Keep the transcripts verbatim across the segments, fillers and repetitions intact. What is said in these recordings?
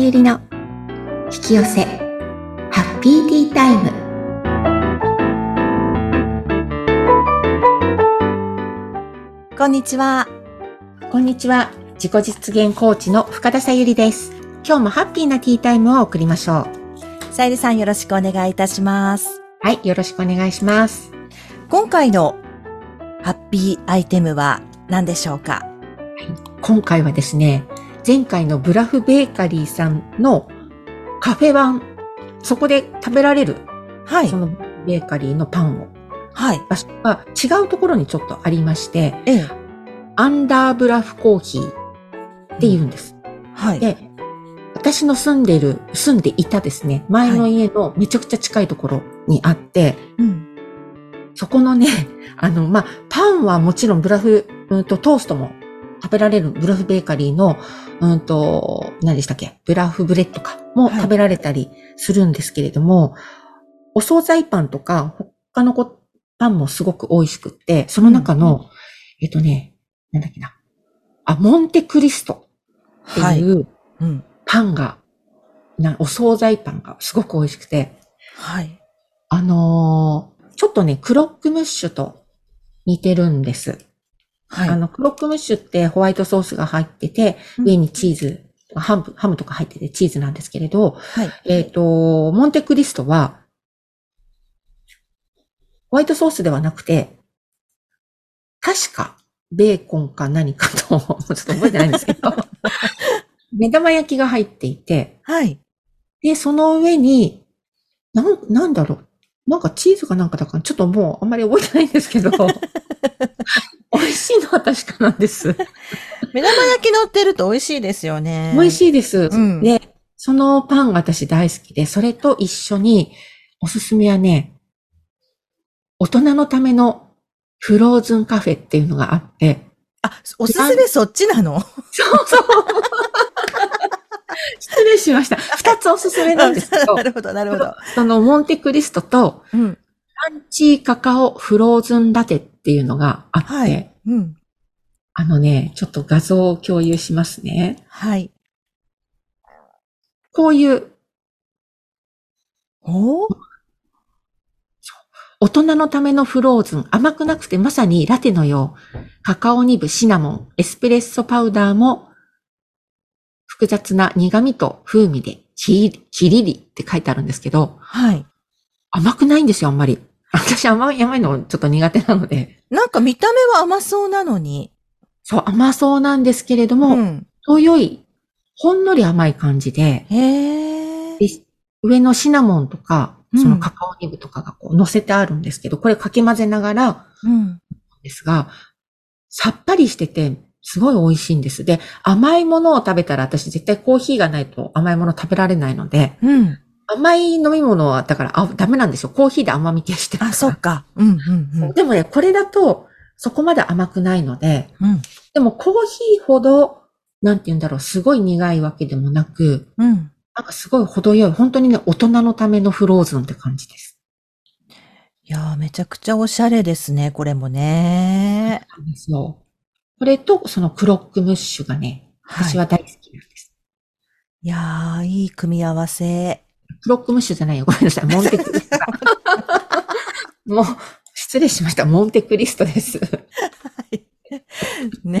田ゆりの引き寄せハッピーティータイム。こんにちは。こんにちは。自己実現コーチの深田さゆりです。今日もハッピーなティータイムを送りましょう。さゆりさん、よろしくお願いいたします。はい、よろしくお願いします。今回のハッピーアイテムは何でしょうか？はい、今回はですね、前回のブラフベーカリーさんのカフェパン、そこで食べられる、はい、そのベーカリーのパンを、はい、場所が違うところにちょっとありまして、ええ、アンダーブラフコーヒーって言うんです。うん、はい。で、私の住んでる、住んでいたですね、前の家のめちゃくちゃ近いところにあって、はい、うん、そこのね、あの、まあ、パンはもちろんブラフ、うんと、トーストも食べられるブラフベーカリーの、うんと、何でしたっけ、ブラフブレッドかも食べられたりするんですけれども、はい、お惣菜パンとか他のこパンもすごく美味しくって、その中の、うんうん、えっとね、なんだっけな、あ、モンテクリストっていうパンが、はい、うん、お惣菜パンがすごく美味しくて、はい。あのー、ちょっとね、クロックムッシュと似てるんです。はい。あの、クロックムッシュってホワイトソースが入ってて、上にチーズ、うん、ハム、ハムとか入っててチーズなんですけれど、はい。えっと、モンテクリストは、ホワイトソースではなくて、確か、ベーコンか何かと、ちょっと覚えてないんですけど、目玉焼きが入っていて、はい。で、その上に、な、なんだろう、なんかチーズかなんかだから、ちょっともうあんまり覚えてないんですけど、美味しいのは確かなんです。目玉焼き乗ってると美味しいですよね。美味しいです、うん。で、そのパンが私大好きで、それと一緒に、おすすめはね、大人のためのフローズンカフェっていうのがあって。あ、おすすめそっちなの？そうそう。失礼しました。二つおすすめなんですけど。なるほど、なるほど。そのモンテクリストと、うん、ランチカカオフローズンラテっていうのがあって、はい、うん、あのね、ちょっと画像を共有しますね。はい。こういう。おー？大人のためのフローズン、甘くなくてまさにラテのよう、カカオニブ、シナモン、エスプレッソパウダーも複雑な苦味と風味でキリリって書いてあるんですけど、はい。甘くないんですよ、あんまり。私甘い、甘いのちょっと苦手なので。なんか見た目は甘そうなのに。そう、甘そうなんですけれども、うん、程よい、ほんのり甘い感じで、へー。で、上のシナモンとか、そのカカオニブとかがこう乗せてあるんですけど、うん、これかき混ぜながら、ですが、うん、さっぱりしてて、すごい美味しいんです。で、甘いものを食べたら私絶対コーヒーがないと甘いもの食べられないので、うん、甘い飲み物はだからあダメなんですよ。コーヒーで甘み消してるから。あ、そっか、うんうんうん。でもね、これだとそこまで甘くないので、うん、でもコーヒーほど、なんて言うんだろう、すごい苦いわけでもなく、うん、なんかすごい程よい、本当にね、大人のためのフローズンって感じです。いやー、めちゃくちゃおしゃれですね、これもね。そう。これと、そのクロックムッシュがね、私は大好きなんです。はい、いやー、いい組み合わせ。クロックムッシュじゃないよ、ごめんなさい、モンテクリスト。もう、失礼しました、モンテクリストです。はい。ね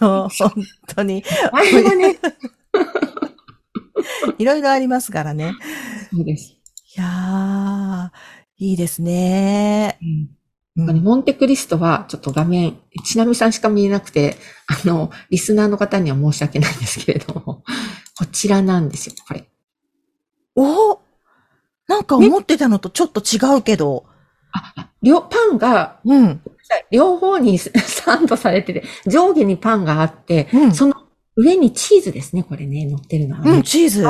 あの、本当に。あれはね。いろいろありますからね。そうです。いやー、いいですね、うんうん。モンテクリストはちょっと画面、ちなみさんしか見えなくて、あの、リスナーの方には申し訳ないんですけれども、こちらなんですよ、これ。おー、なんか思ってたのとちょっと違うけど。ね、あ、両、パンが、うん、両方にサンドされてて、上下にパンがあって、うん、その上にチーズですね、これね、乗ってるのは、ね。うん、チーズ。う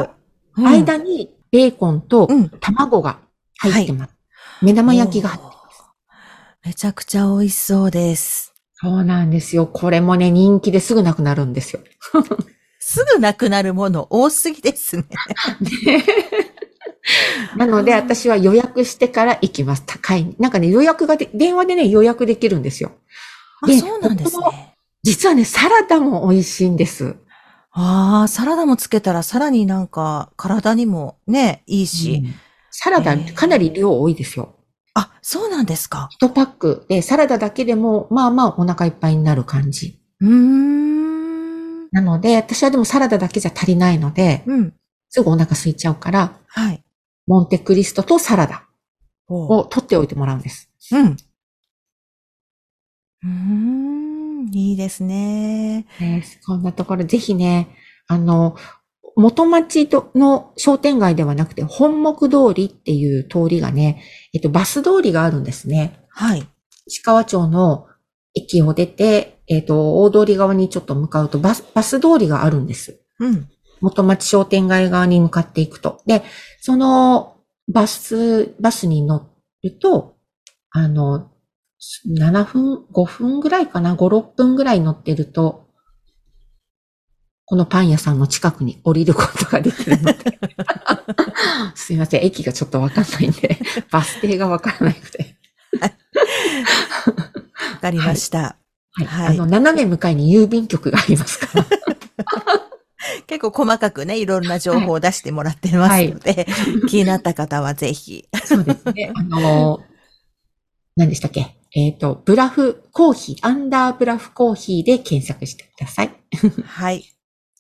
ん、間にベーコンと卵が入ってます。うん、はい、目玉焼きが入ってます。めちゃくちゃ美味しそうです。そうなんですよ。これもね、人気ですぐなくなるんですよ。すぐなくなるもの多すぎですね。ねなので、私は予約してから行きます。高い。なんかね、予約がで、電話でね、予約できるんですよ。あ、そうなんですね。実はね、サラダも美味しいんです。ああ、サラダもつけたらさらになんか体にもね、いいし。うん、サラダってかなり量多いですよ。あ、そうなんですか。一パックでサラダだけでもまあまあお腹いっぱいになる感じ。うーん。なので、私はでもサラダだけじゃ足りないので、うん、すぐお腹空いちゃうから、はい。モンテクリストとサラダを取っておいてもらうんです。うん。うーん、いいですね。ね、こんなところ、ぜひね、あの、元町の商店街ではなくて、本木通りっていう通りがね、えっと、バス通りがあるんですね。はい。石川町の駅を出て、えっと、大通り側にちょっと向かうと、バス、バス通りがあるんです。うん。元町商店街側に向かっていくと。で、その、バス、バスに乗ると、あの、ななふん、ごふんぐらいかな、ご、ろっぷんぐらい乗ってると、このパン屋さんの近くに降りることができるので。すいません、駅がちょっとわかんないんで、バス停がわからないので。わかりました。はい。はいはい、あの、斜め向かいに郵便局がありますから。結構細かくね、いろんな情報を出してもらってますので、はいはい、気になった方はぜひ。そうですね。あの、何でしたっけ？えっと、ブラフコーヒー、アンダーブラフコーヒーで検索してください。はい。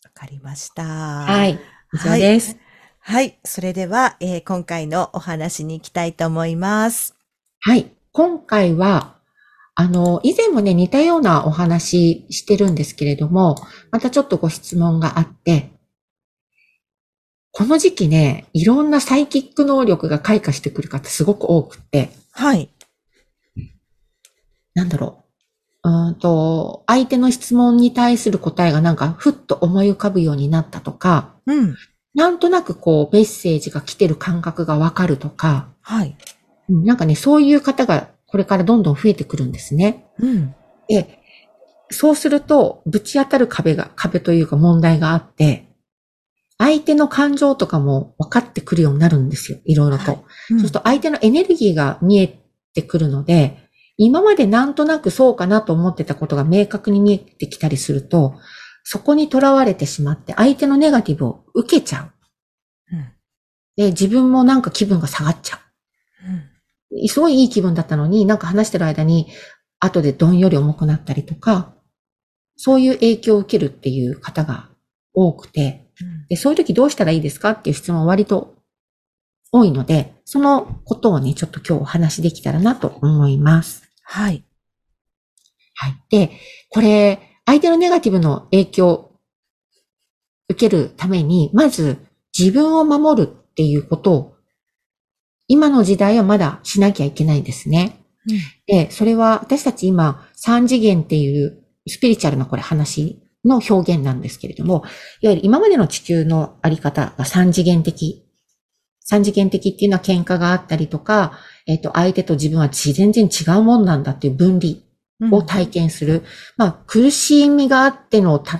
わかりました。はい。以上です。はい。はい、それでは、えー、今回のお話に行きたいと思います。はい。今回は、あの、以前もね、似たようなお話してるんですけれども、またちょっとご質問があって、この時期ね、いろんなサイキック能力が開花してくる方すごく多くって。はい。なんだろう。うーんと、相手の質問に対する答えがなんか、ふっと思い浮かぶようになったとか、うん、なんとなくこう、メッセージが来てる感覚がわかるとか、はい。なんかね、そういう方がこれからどんどん増えてくるんですね。うん。で、そうすると、ぶち当たる壁が、壁というか問題があって、相手の感情とかも分かってくるようになるんですよ。いろいろと。はい、うん、そうすると相手のエネルギーが見えてくるので、今までなんとなくそうかなと思ってたことが明確に見えてきたりすると、そこにとらわれてしまって相手のネガティブを受けちゃう。うん、で、自分もなんか気分が下がっちゃう、うん。すごいいい気分だったのに、なんか話してる間に後でどんより重くなったりとか、そういう影響を受けるっていう方が多くて、うん、でそういう時どうしたらいいですかっていう質問は割と多いので、そのことをね、ちょっと今日お話できたらなと思います。はい。はい。で、これ、相手のネガティブの影響を受けるために、まず自分を守るっていうことを、今の時代はまだしなきゃいけないんですね。うん、で、それは私たち今、三次元っていうスピリチュアルのこれ話の表現なんですけれども、いわゆる今までの地球のあり方が三次元的。三次元的っていうのは喧嘩があったりとか、えっと、相手と自分は全然違うもんなんだっていう分離を体験する。うん、まあ、苦しみがあってのた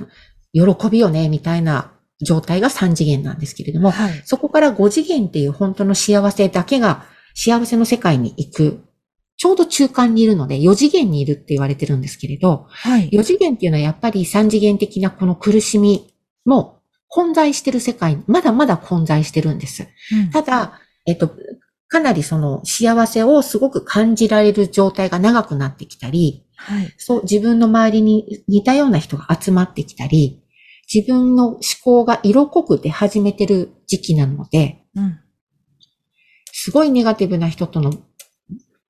喜びよね、みたいな状態がさん次元なんですけれども、はい、そこからご次元っていう本当の幸せだけが幸せの世界に行く。ちょうど中間にいるので、よ次元にいるって言われてるんですけれど、はい、よ次元っていうのはやっぱりさん次元的なこの苦しみも混在してる世界、まだまだ混在してるんです。うん、ただ、えっと、かなりその幸せをすごく感じられる状態が長くなってきたり、はい、そう、自分の周りに似たような人が集まってきたり、自分の思考が色濃く出始めてる時期なので、うん、すごいネガティブな人との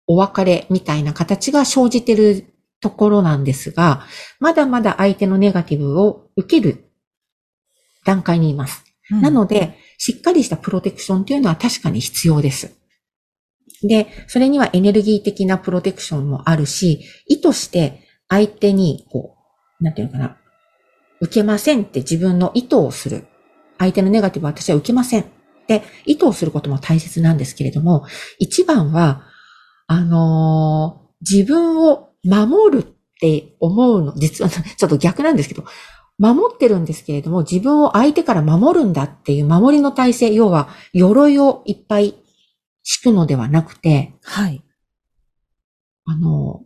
お別れみたいな形が生じてるところなんですが、まだまだ相手のネガティブを受ける段階にいます。うん、なので、しっかりしたプロテクションというのは確かに必要です。で、それにはエネルギー的なプロテクションもあるし、意図して相手に、こう、なんていうのかな、受けませんって自分の意図をする。相手のネガティブは私は受けませんって意図をすることも大切なんですけれども、一番は、あのー、自分を守るって思うの、実はちょっと逆なんですけど、守ってるんですけれども、自分を相手から守るんだっていう守りの体制、要は鎧をいっぱい敷くのではなくて、はい。あの、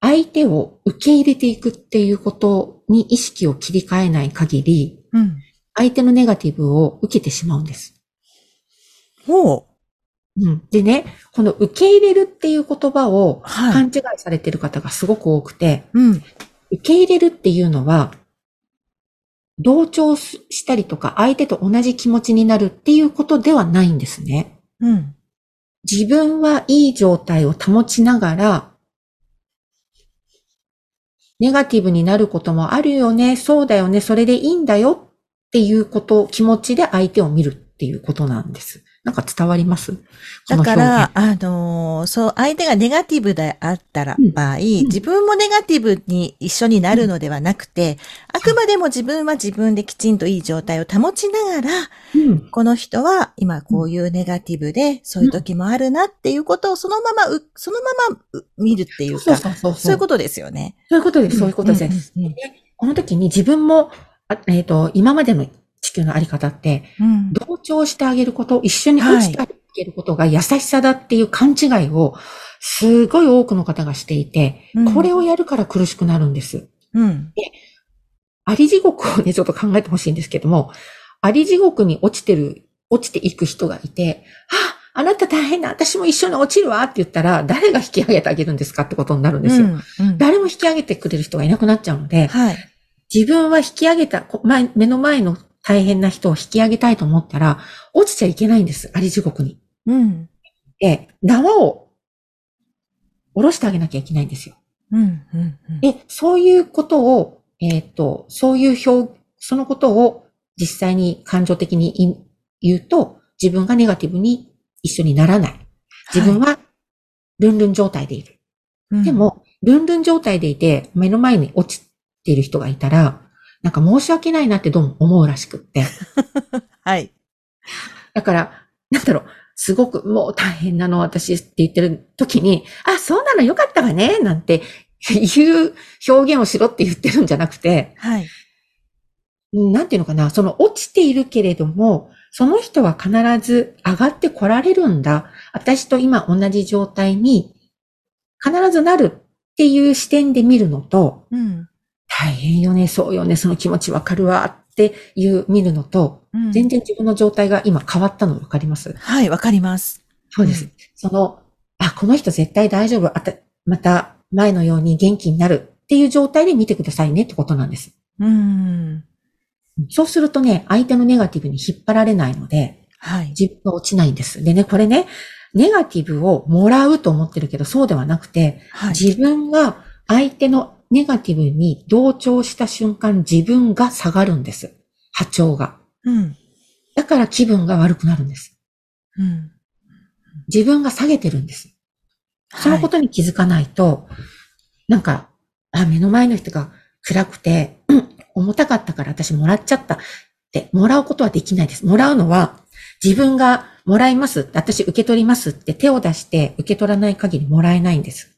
相手を受け入れていくっていうことに意識を切り替えない限り、うん、相手のネガティブを受けてしまうんです。ほう。うん。でね、この受け入れるっていう言葉を勘違いされている方がすごく多くて、うん、受け入れるっていうのは、同調したりとか相手と同じ気持ちになるっていうことではないんですね。うん、自分はいい状態を保ちながら、ネガティブになることもあるよね、そうだよね、それでいいんだよっていうことを気持ちで相手を見るっていうことなんです。なんか伝わります？だから、あのー、そう、相手がネガティブであったら場合、うん、自分もネガティブに一緒になるのではなくて、うん、あくまでも自分は自分できちんといい状態を保ちながら、うん、この人は今こういうネガティブで、そういう時もあるなっていうことをそのまま、うん、そのまま見るっていうか、そうそうそうそう、そういうことですよね。そういうことです、そういうことです。うんうんうん、この時に自分も、えっと、今までの地球のあり方って、うん、同調してあげること、一緒に落ちてあげることが優しさだっていう勘違いをすごい多くの方がしていて、うん、これをやるから苦しくなるんです。うん、で、あり地獄をね、ちょっと考えてほしいんですけども、あり地獄に落ちてる、落ちていく人がいて、あ、あなた大変だ、私も一緒に落ちるわって言ったら、誰が引き上げてあげるんですかってことになるんですよ。うんうん、誰も引き上げてくれる人がいなくなっちゃうので、はい、自分は引き上げた、前目の前の大変な人を引き上げたいと思ったら、落ちちゃいけないんです。あり地獄に。うん。で、縄を下ろしてあげなきゃいけないんですよ。うんうんうん、で、そういうことを、えっと、そういう表、そのことを実際に感情的に言うと、自分がネガティブに一緒にならない。自分はルンルン状態でいる。はい、でも、うん、ルンルン状態でいて、目の前に落ちている人がいたら、なんか申し訳ないなってどうも思うらしくって。はい。だから、なんだろう、すごくもう大変なの私って言ってる時に、あ、そうなのよかったわね、なんていう表現をしろって言ってるんじゃなくて、はい。なんていうのかな、その落ちているけれども、その人は必ず上がってこられるんだ。私と今同じ状態に必ずなるっていう視点で見るのと、うん。大変よね、そうよね、その気持ちわかるわっていう見るのと、うん、全然自分の状態が今変わったのわかります？はい、わかります。そうです、うん。その、あ、この人絶対大丈夫、あた、また前のように元気になるっていう状態で見てくださいねってことなんです。うん。そうするとね、相手のネガティブに引っ張られないので、はい、自分が落ちないんです。でね、これね、ネガティブをもらうと思ってるけど、そうではなくて、はい、自分が相手のネガティブに同調した瞬間、自分が下がるんです。波長が。うん。だから気分が悪くなるんです。うん。自分が下げてるんです。はい、そのことに気づかないと、なんか、あ、目の前の人が暗くて、うん、重たかったから私もらっちゃったって、もらうことはできないです。もらうのは、自分がもらいます、私受け取りますって手を出して受け取らない限りもらえないんです。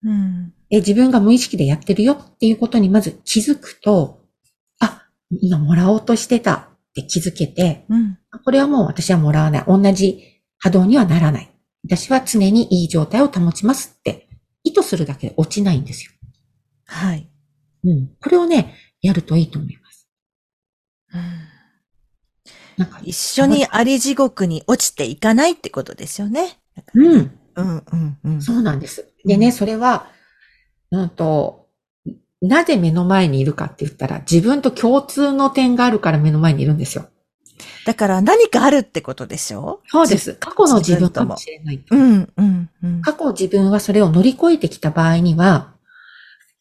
うん、自分が無意識でやってるよっていうことにまず気づくと、あ、今もらおうとしてたって気づけて、うん、これはもう私はもらわない。同じ波動にはならない。私は常にいい状態を保ちますって意図するだけで落ちないんですよ。はい。うん。これをね、やるといいと思います。うん、なんか一緒にあり地獄に落ちていかないってことですよね。うん。うんうんうん、そうなんです。でね、それは、うんと、なぜ目の前にいるかって言ったら、自分と共通の点があるから目の前にいるんですよ。だから何かあるってことでしょ？そうです。過去の自分かもしれないと。うんうんうん、過去自分はそれを乗り越えてきた場合には、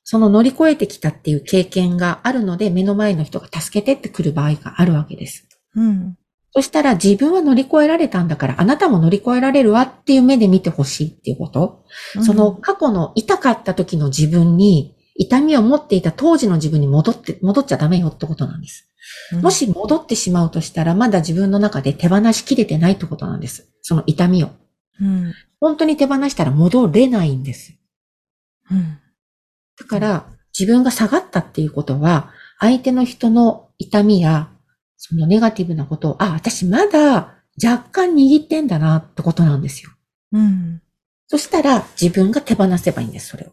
その乗り越えてきたっていう経験があるので、目の前の人が助けてってくる場合があるわけです。うん。そしたら自分は乗り越えられたんだから、あなたも乗り越えられるわっていう目で見てほしいっていうこと、うん。その過去の痛かった時の自分に、痛みを持っていた当時の自分に戻って、戻っちゃダメよってことなんです。うん、もし戻ってしまうとしたら、まだ自分の中で手放しきれてないってことなんです。その痛みを。うん、本当に手放したら戻れないんです。うん、だから、自分が下がったっていうことは、相手の人の痛みや、そのネガティブなことを、あ、私まだ若干握ってんだなってことなんですよ。うん。そしたら自分が手放せばいいんです、それを。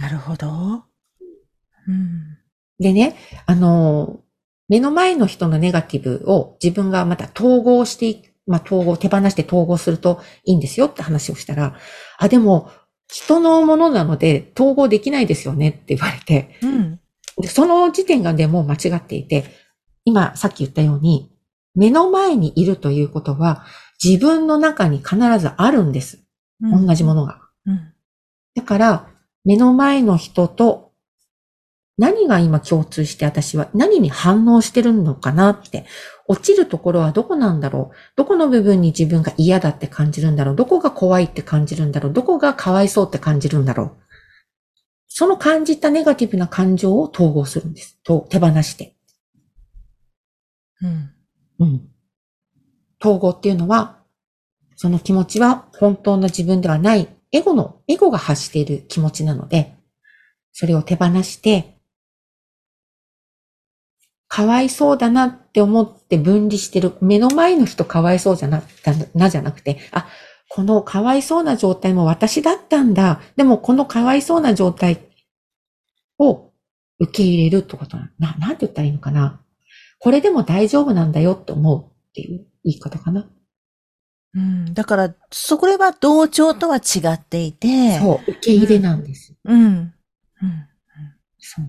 なるほど。うん。でね、あの、目の前の人のネガティブを自分がまた統合していく、まあ、統合、手放して統合するといいんですよって話をしたら、あ、でも、人のものなので統合できないですよねって言われて、うん、でその時点がでも間違っていて、今さっき言ったように、目の前にいるということは、自分の中に必ずあるんです。うん、同じものが。うん、だから、目の前の人と何が今共通して、私は何に反応してるのかなって、落ちるところはどこなんだろう、どこの部分に自分が嫌だって感じるんだろう、どこが怖いって感じるんだろう、どこがかわいそうって感じるんだろう。その感じたネガティブな感情を統合するんです。と手放して。うん。うん。統合っていうのは、その気持ちは本当の自分ではない、エゴの、エゴが発している気持ちなので、それを手放して、かわいそうだなって思って分離してる、目の前の人かわいそうじゃな、だなじゃなくて、あ、このかわいそうな状態も私だったんだ。でも、このかわいそうな状態を受け入れるってことな、な、なんて言ったらいいのかな。これでも大丈夫なんだよって思うっていう言い方かな。うん、だから、そこれは同調とは違っていて、そう、受け入れなんです。うん、うん、うん。そう。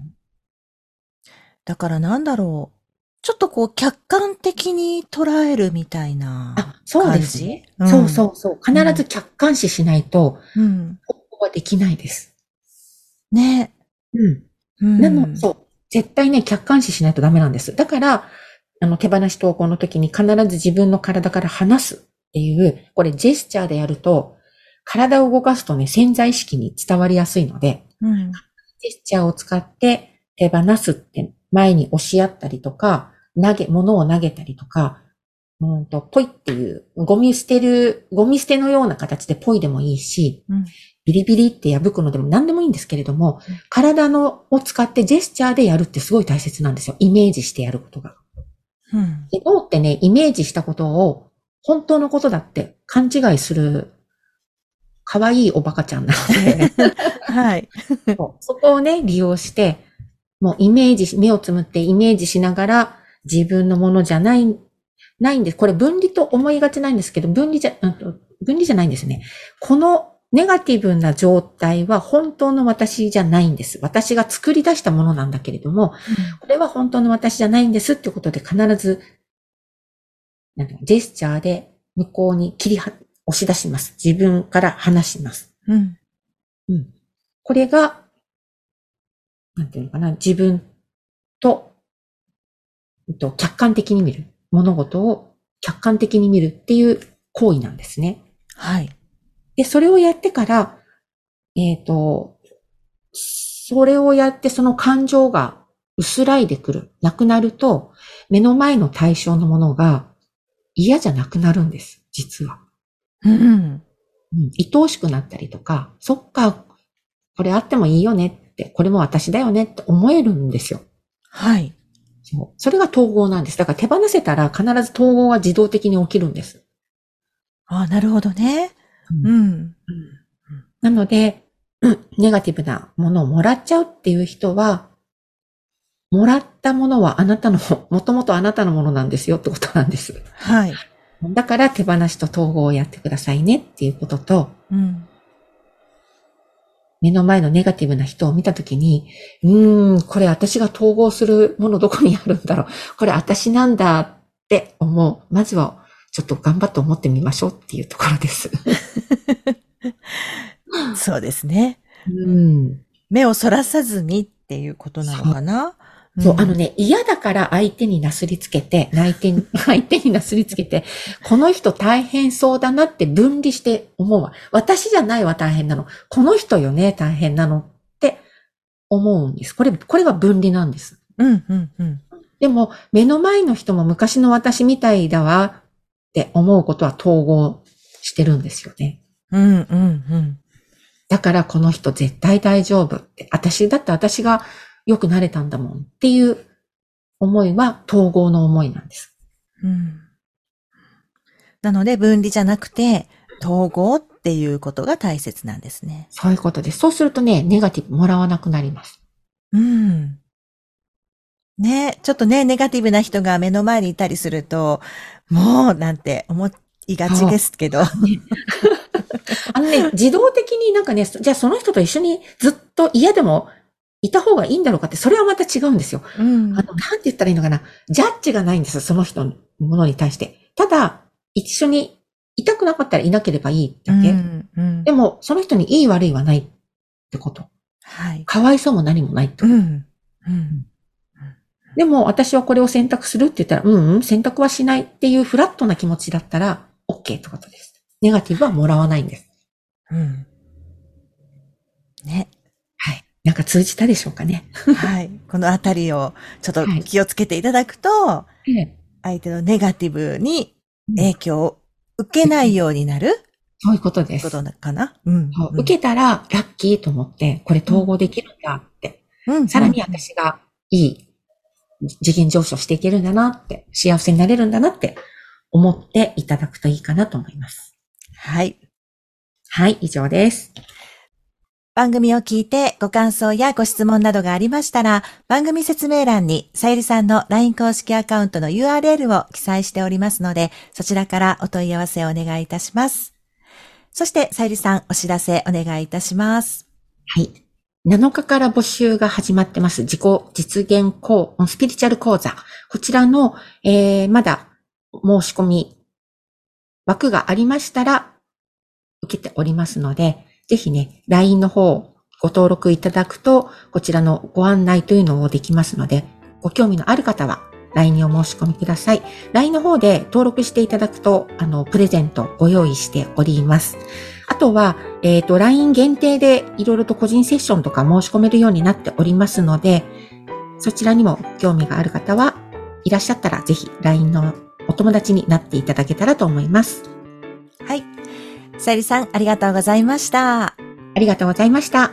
だから、なんだろう、ちょっとこう客観的に捉えるみたいなあ、そう感ですじ。ね。うそうん、そうそう。必うんず客観視しないと、うん、統合はできないです。ね。うん。うなの、ん、そう。絶対ね、客観視しないとダメなんです。だから、あの、手放し投稿の時に必ず自分の体から離すっていう、これジェスチャーでやると、体を動かすとね、潜在意識に伝わりやすいので、うん、ジェスチャーを使って手放すって、前に押し合ったりとか、投げ、物を投げたりとか、うんと、ポイっていう、ゴミ捨てる、ゴミ捨てのような形でポイでもいいし、うん、ビリビリって破くのでも何でもいいんですけれども、うん、体のを使ってジェスチャーでやるってすごい大切なんですよ。イメージしてやることが。うん、で、脳ってね、イメージしたことを本当のことだって勘違いする、可愛いおバカちゃんなので、はい。そう、そこをね、利用して、もうイメージし、目をつむってイメージしながら、自分のものじゃない、ないんです。これ分離と思いがちなんですけど、分離じゃ、うんと分離じゃないんですね。このネガティブな状態は本当の私じゃないんです。私が作り出したものなんだけれども、うん、これは本当の私じゃないんですってことで、必ず、なんていうか、ジェスチャーで向こうに切りは、押し出します。自分から離します。うん。うん。これが、なんていうのかな、自分と、えっと、客観的に見る。物事を客観的に見るっていう行為なんですね。はい。で、それをやってから、えっと、それをやって、その感情が薄らいでくる、なくなると、目の前の対象のものが嫌じゃなくなるんです、実は。うん。うん、愛おしくなったりとか、そっか、これあってもいいよねって、これも私だよねって思えるんですよ。はい。そう。それが統合なんです。だから、手放せたら必ず統合は自動的に起きるんです。ああ、なるほどね。ううん。うん。ん。なので、うん、ネガティブなものをもらっちゃうっていう人は、もらったものはあなたの、もともとあなたのものなんですよってことなんです。はい。だから、手放しと統合をやってくださいねっていうことと、うん。目の前のネガティブな人を見たときに、うーん、これ私が統合するものどこにあるんだろう。これ私なんだって思う。まずは、ちょっと頑張って思ってみましょうっていうところです。そうですね。うん。目をそらさずにっていうことなのそう。かな。うそう、あのん。ね、嫌だから相手になすりつけて、内手に、相手になすりつけて、この人大変そうだなって分離して思うわ。私じゃないわ、大変なの。この人よね、大変なのって思うんです。これ、これが分離なんです。うん、うん、うん。でも、目の前の人も昔の私みたいだわって思うことは統合してるんですよね。うん、うん、うん。だから、この人絶対大丈夫って、私だって、私が良くなれたんだもんっていう思いは統合の思いなんです。うん。なので、分離じゃなくて、統合っていうことが大切なんですね。そういうことです。そうするとね、ネガティブもらわなくなります。うん。ね、ちょっとね、ネガティブな人が目の前にいたりすると、もうなんて思いがちですけど。あのね、自動的になんかね、じゃあその人と一緒にずっと嫌でもいた方がいいんだろうかって、それはまた違うんですよ。うん、あの、なんて言ったらいいのかな。ジャッジがないんですよ、その人のものに対して。ただ、一緒にいたくなかったらいなければいいだけ。うんうん、でも、その人にいい悪いはないってこと。はい。かわいそうも何もないってこと。うんうん、でも、私はこれを選択するって言ったら、うんうん、選択はしないっていうフラットな気持ちだったら、OK ってことです。ネガティブはもらわないんです。うん。ね。はい。なんか通じたでしょうかね。はい。このあたりをちょっと気をつけていただくと、はい、相手のネガティブに影響を受けないようになる、うん、そういうことです。ことかな、うんうん。受けたらラッキーと思って、これ統合できるんだって。うん、さらに私がいい次元上昇していけるんだなって、幸せになれるんだなって思っていただくといいかなと思います。はい。はい、以上です。番組を聞いてご感想やご質問などがありましたら、番組説明欄にさゆりさんの ライン 公式アカウントの ユーアールエル を記載しておりますので、そちらからお問い合わせをお願いいたします。そしてさゆりさん、お知らせお願いいたします。はい。なのかから募集が始まってます。自己実現講、スピリチュアル講座。こちらの、えー、まだ申し込み枠がありましたら、受けておりますので、ぜひね、ライン の方ご登録いただくと、こちらのご案内というのをできますので、ご興味のある方は ライン にお申し込みください。ライン の方で登録していただくと、あの、プレゼントご用意しております。あとは、えっと、ライン 限定でいろいろと個人セッションとか申し込めるようになっておりますので、そちらにも興味がある方はいらっしゃったら、ぜひ ライン のお友達になっていただけたらと思います。はい。さゆりさん、ありがとうございました。ありがとうございました。